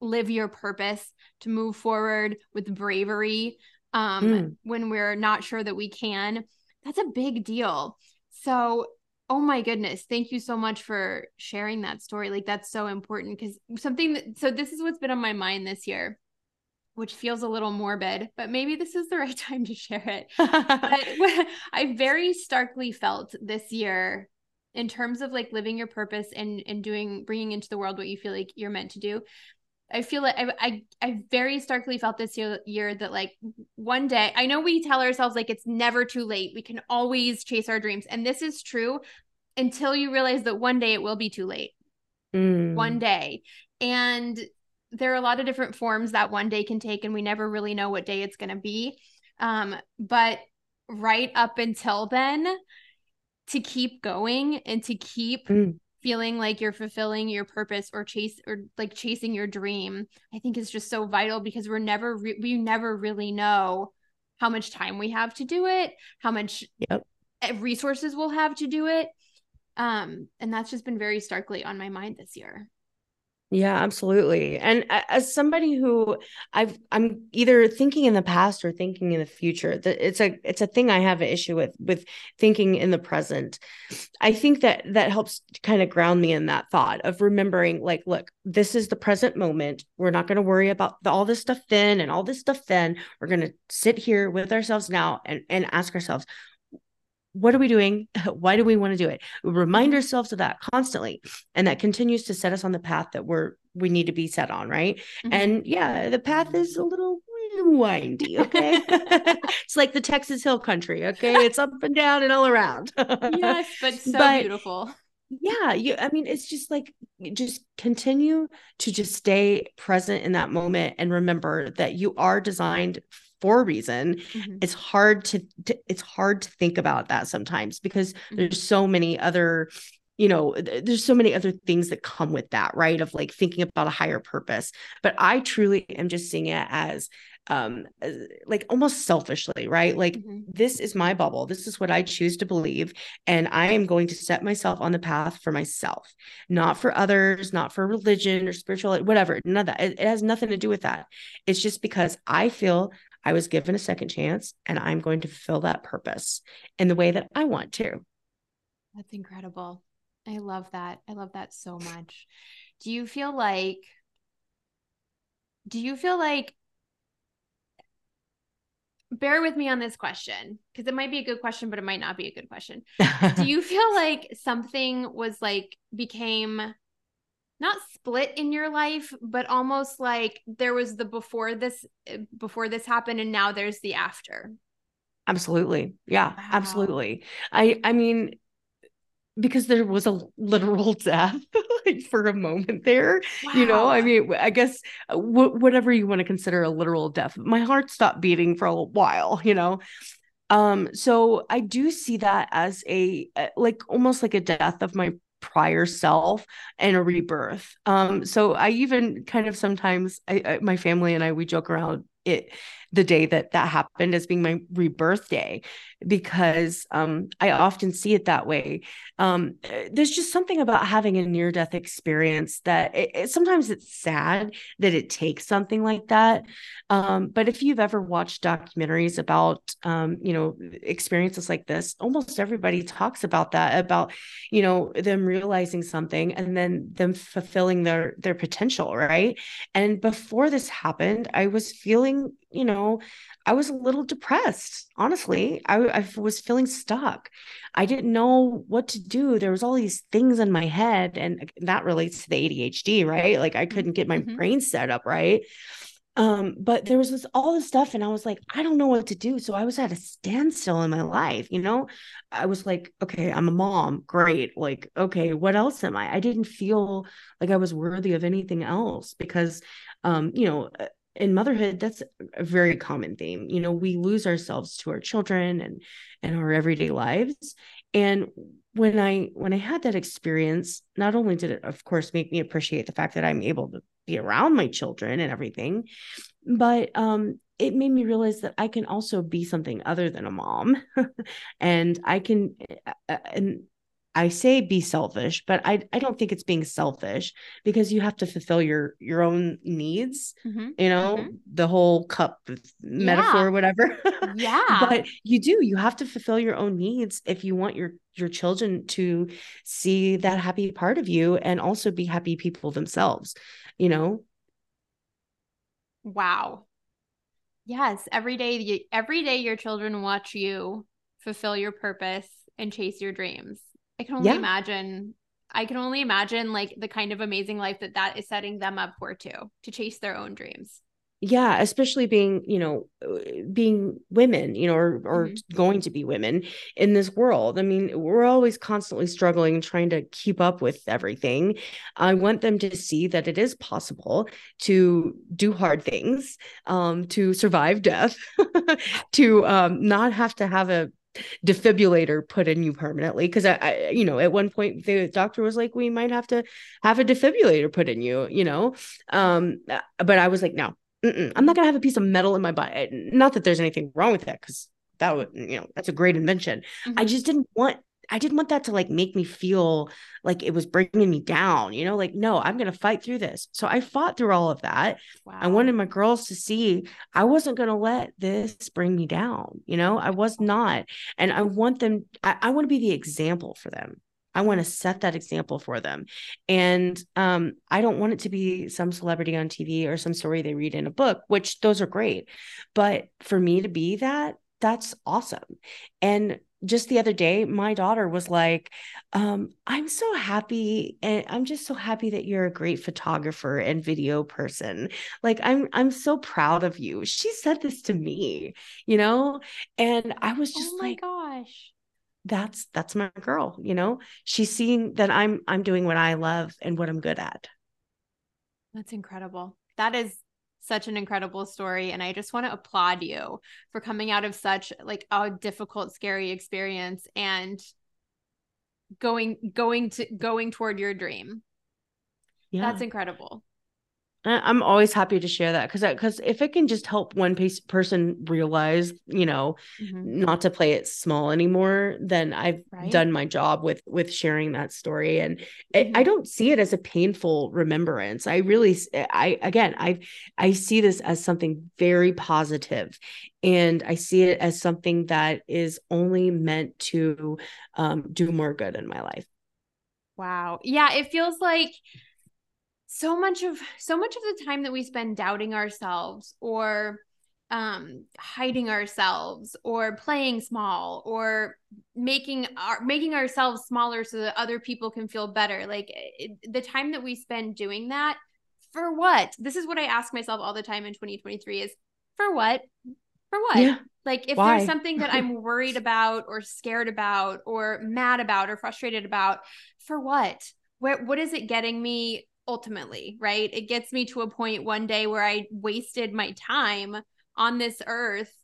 live your purpose, to move forward with bravery, Um, mm. when we're not sure that we can, that's a big deal. So, oh my goodness, thank you so much for sharing that story. Like, that's so important, because something that, so this is what's been on my mind this year, which feels a little morbid, but maybe this is the right time to share it. But I very starkly felt this year in terms of like living your purpose and, and doing, bringing into the world what you feel like you're meant to do. I feel like I, I, I very starkly felt this year, year that like one day, I know we tell ourselves like, it's never too late. We can always chase our dreams. And this is true until you realize that one day it will be too late. Mm. One day. And there are a lot of different forms that one day can take, and we never really know what day it's going to be. Um, but right up until then, to keep going and to keep mm. feeling like you're fulfilling your purpose or chase or like chasing your dream, I think is just so vital, because we're never, re- we never really know how much time we have to do it, how much yep. resources we'll have to do it. Um, and that's just been very starkly on my mind this year. Yeah, absolutely. And as somebody who I've, I'm either thinking in the past or thinking in the future, that it's a, it's a thing I have an issue with, with thinking in the present. I think that that helps kind of ground me in that thought of remembering like, look, this is the present moment. We're not going to worry about the, all this stuff then and all this stuff then. We're going to sit here with ourselves now and, and ask ourselves, what are we doing? Why do we want to do it? We remind ourselves of that constantly. And that continues to set us on the path that we're, we need to be set on. Right. Mm-hmm. And yeah, the path is a little windy. Okay. It's like the Texas Hill Country. Okay. It's up and down and all around. Yes, but so but, beautiful. Yeah. You, I mean, it's just like, just continue to just stay present in that moment and remember that you are designed for a reason. Mm-hmm. It's hard to, to, it's hard to think about that sometimes, because mm-hmm. there's so many other, you know, there's so many other things that come with that, right? Of like thinking about a higher purpose. But I truly am just seeing it as, um, as, like almost selfishly, right? Like mm-hmm. this is my bubble. This is what I choose to believe. And I am going to set myself on the path for myself, not for others, not for religion or spiritual, whatever. None of that. It, it has nothing to do with that. It's just because I feel I was given a second chance, and I'm going to fulfill that purpose in the way that I want to. That's incredible. I love that. I love that so much. Do you feel like, do you feel like, bear with me on this question, because it might be a good question, but it might not be a good question. Do you feel like something was like, became not split in your life, but almost like there was the before this, before this happened, and now there's the after? Absolutely. Yeah, wow. Absolutely. I, I mean, because there was a literal death like for a moment there, wow. you know, I mean, I guess w- whatever you want to consider a literal death, my heart stopped beating for a while, you know? Um, so I do see that as a, like, almost like a death of my prior self and a rebirth. Um, so I even kind of sometimes I, I, my family and I, we joke around it, the day that that happened as being my rebirth day, because um, I often see it that way. Um, there's just something about having a near-death experience that it, it, sometimes it's sad that it takes something like that. Um, but if you've ever watched documentaries about, um, you know, experiences like this, almost everybody talks about that, about, you know, them realizing something and then them fulfilling their, their potential. Right. And before this happened, I was feeling, you know, I was a little depressed. Honestly, I, I was feeling stuck. I didn't know what to do. There was all these things in my head, and that relates to the A D H D, right? Like I couldn't get my mm-hmm. brain set up. Right. Um, but there was this, all this stuff, and I was like, I don't know what to do. So I was at a standstill in my life. You know, I was like, okay, I'm a mom. Great. Like, okay, what else am I? I didn't feel like I was worthy of anything else, because, um, you know, in motherhood, that's a very common theme. You know, we lose ourselves to our children and, and our everyday lives. And when I, when I had that experience, not only did it, of course, make me appreciate the fact that I'm able to be around my children and everything, but, um, it made me realize that I can also be something other than a mom and I can, and I say be selfish, but I, I don't think it's being selfish, because you have to fulfill your, your own needs, mm-hmm. you know, mm-hmm. the whole cup metaphor yeah. or whatever. Yeah. But you do, you have to fulfill your own needs if you want your, your children to see that happy part of you and also be happy people themselves, you know? Wow. Yes. Every day, every day your children watch you fulfill your purpose and chase your dreams. I can only yeah. imagine, I can only imagine like the kind of amazing life that that is setting them up for too, to chase their own dreams. Yeah. Especially being, you know, being women, you know, or, or mm-hmm. going to be women in this world. I mean, we're always constantly struggling, trying to keep up with everything. I want them to see that it is possible to do hard things, um, to survive death, to um, not have to have a defibrillator put in you permanently. Cause I, I, you know, at one point the doctor was like, we might have to have a defibrillator put in you, you know? Um, but I was like, no, mm-mm, I'm not going to have a piece of metal in my body. Not that there's anything wrong with that. Cause that would, you know, that's a great invention. Mm-hmm. I just didn't want, I didn't want that to like make me feel like it was bringing me down, you know, like, no, I'm going to fight through this. So I fought through all of that. Wow. I wanted my girls to see I wasn't going to let this bring me down. You know, I was not. And I want them, I, I want to be the example for them. I want to set that example for them. And um, I don't want it to be some celebrity on T V or some story they read in a book, which those are great. But for me to be that, that's awesome. And just the other day, my daughter was like, um, I'm so happy. And I'm just so happy that you're a great photographer and video person. Like, I'm, I'm so proud of you. She said this to me, you know, and I was just oh my like, gosh, that's, that's my girl. You know, she's seeing that I'm, I'm doing what I love and what I'm good at. That's incredible. That is such an incredible story. And I just want to applaud you for coming out of such like a difficult, scary experience and going, going to going toward your dream. Yeah. That's incredible. I'm always happy to share that. Cause I, cause if it can just help one piece, person realize, you know, mm-hmm. not to play it small anymore, then I've right. done my job with, with sharing that story. And mm-hmm. it, I don't see it as a painful remembrance. I really, I, again, I, I see this as something very positive, and I see it as something that is only meant to um, do more good in my life. Wow. Yeah. It feels like, So much of so much of the time that we spend doubting ourselves or um, hiding ourselves or playing small or making our, making ourselves smaller so that other people can feel better. Like it, the time that we spend doing that for what? This is what I ask myself all the time in twenty twenty-three is for what? For what? Yeah. Like if Why? There's something that I'm worried about or scared about or mad about or frustrated about, for what? What, what is it getting me? Ultimately, right? It gets me to a point one day where I wasted my time on this earth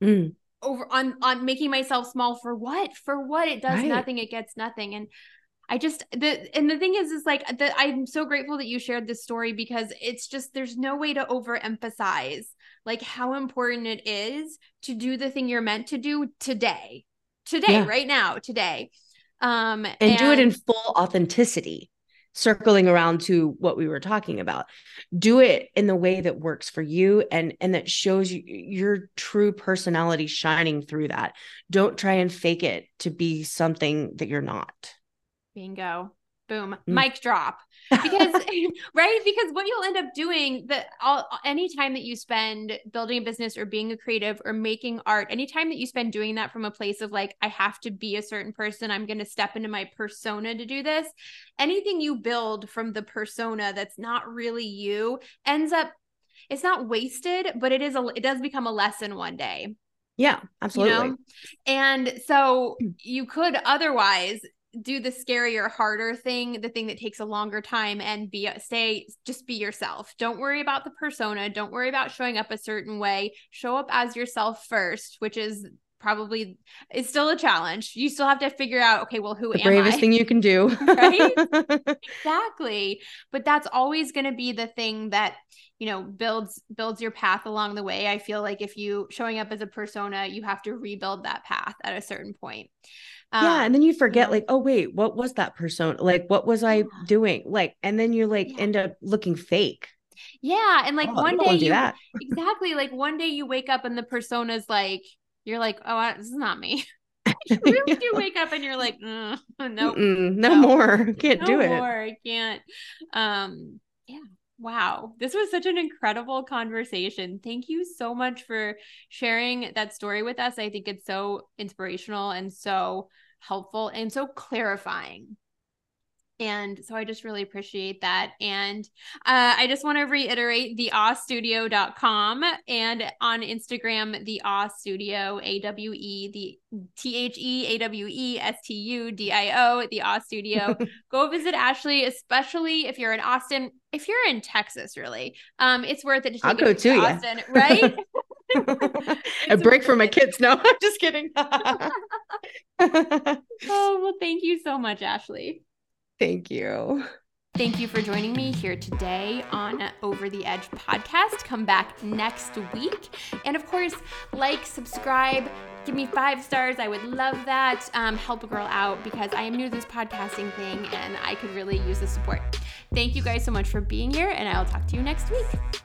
mm. over on, on making myself small for what, for what it does right. nothing, it gets nothing. And I just, the, and the thing is, is like, the, I'm so grateful that you shared this story, because it's just, there's no way to overemphasize like how important it is to do the thing you're meant to do today, today, yeah. right now, today. Um, and, and do it in full authenticity. Circling around to what we were talking about, do it in the way that works for you and and that shows you your true personality shining through that. Don't try and fake it to be something that you're not. Bingo. Boom. Mm. Mic drop. Because right? Because what you'll end up doing that all any time that you spend building a business or being a creative or making art, anytime that you spend doing that from a place of like, I have to be a certain person, I'm going to step into my persona to do this. Anything you build from the persona that's not really you ends up, it's not wasted, but it is a, it does become a lesson one day. Yeah, absolutely. You know? And so you could otherwise do the scarier, harder thing, the thing that takes a longer time, and be, stay, just be yourself. Don't worry about the persona. Don't worry about showing up a certain way. Show up as yourself first, which is probably it's still a challenge. You still have to figure out, okay, well, who the am I? The bravest thing you can do. Right? Exactly. But that's always going to be the thing that, you know, builds, builds your path along the way. I feel like if you showing up as a persona, you have to rebuild that path at a certain point. Um, yeah. And then you forget like, oh wait, what was that persona? Like, what was I doing? Like, and then you like yeah. end up looking fake. Yeah. And like oh, one day, you, exactly. Like one day you wake up and the persona's like, you're like, oh, I, this is not me. You really yeah. do wake up and you're like, mm, nope, Mm-mm, no, no more. Can't no do it. No more. I can't. Um, yeah. Wow. This was such an incredible conversation. Thank you so much for sharing that story with us. I think it's so inspirational and so helpful and so clarifying. And so I just really appreciate that. And uh, I just want to reiterate the awe studio dot com and on Instagram, the Awe Studio, A W E, the T H E, A W E, S T U D I O, the Awe Studio. Go visit Ashley, especially if you're in Austin, if you're in Texas, really. Um, it's worth it to take I'll go to too, Austin, yeah. right? A break for my kids. No, I'm just kidding. Oh, well, thank you so much, Ashley. Thank you. Thank you for joining me here today on Over the Edge podcast. Come back next week. And of course, like, subscribe, give me five stars. I would love that. Um, help a girl out because I am new to this podcasting thing and I could really use the support. Thank you guys so much for being here and I'll talk to you next week.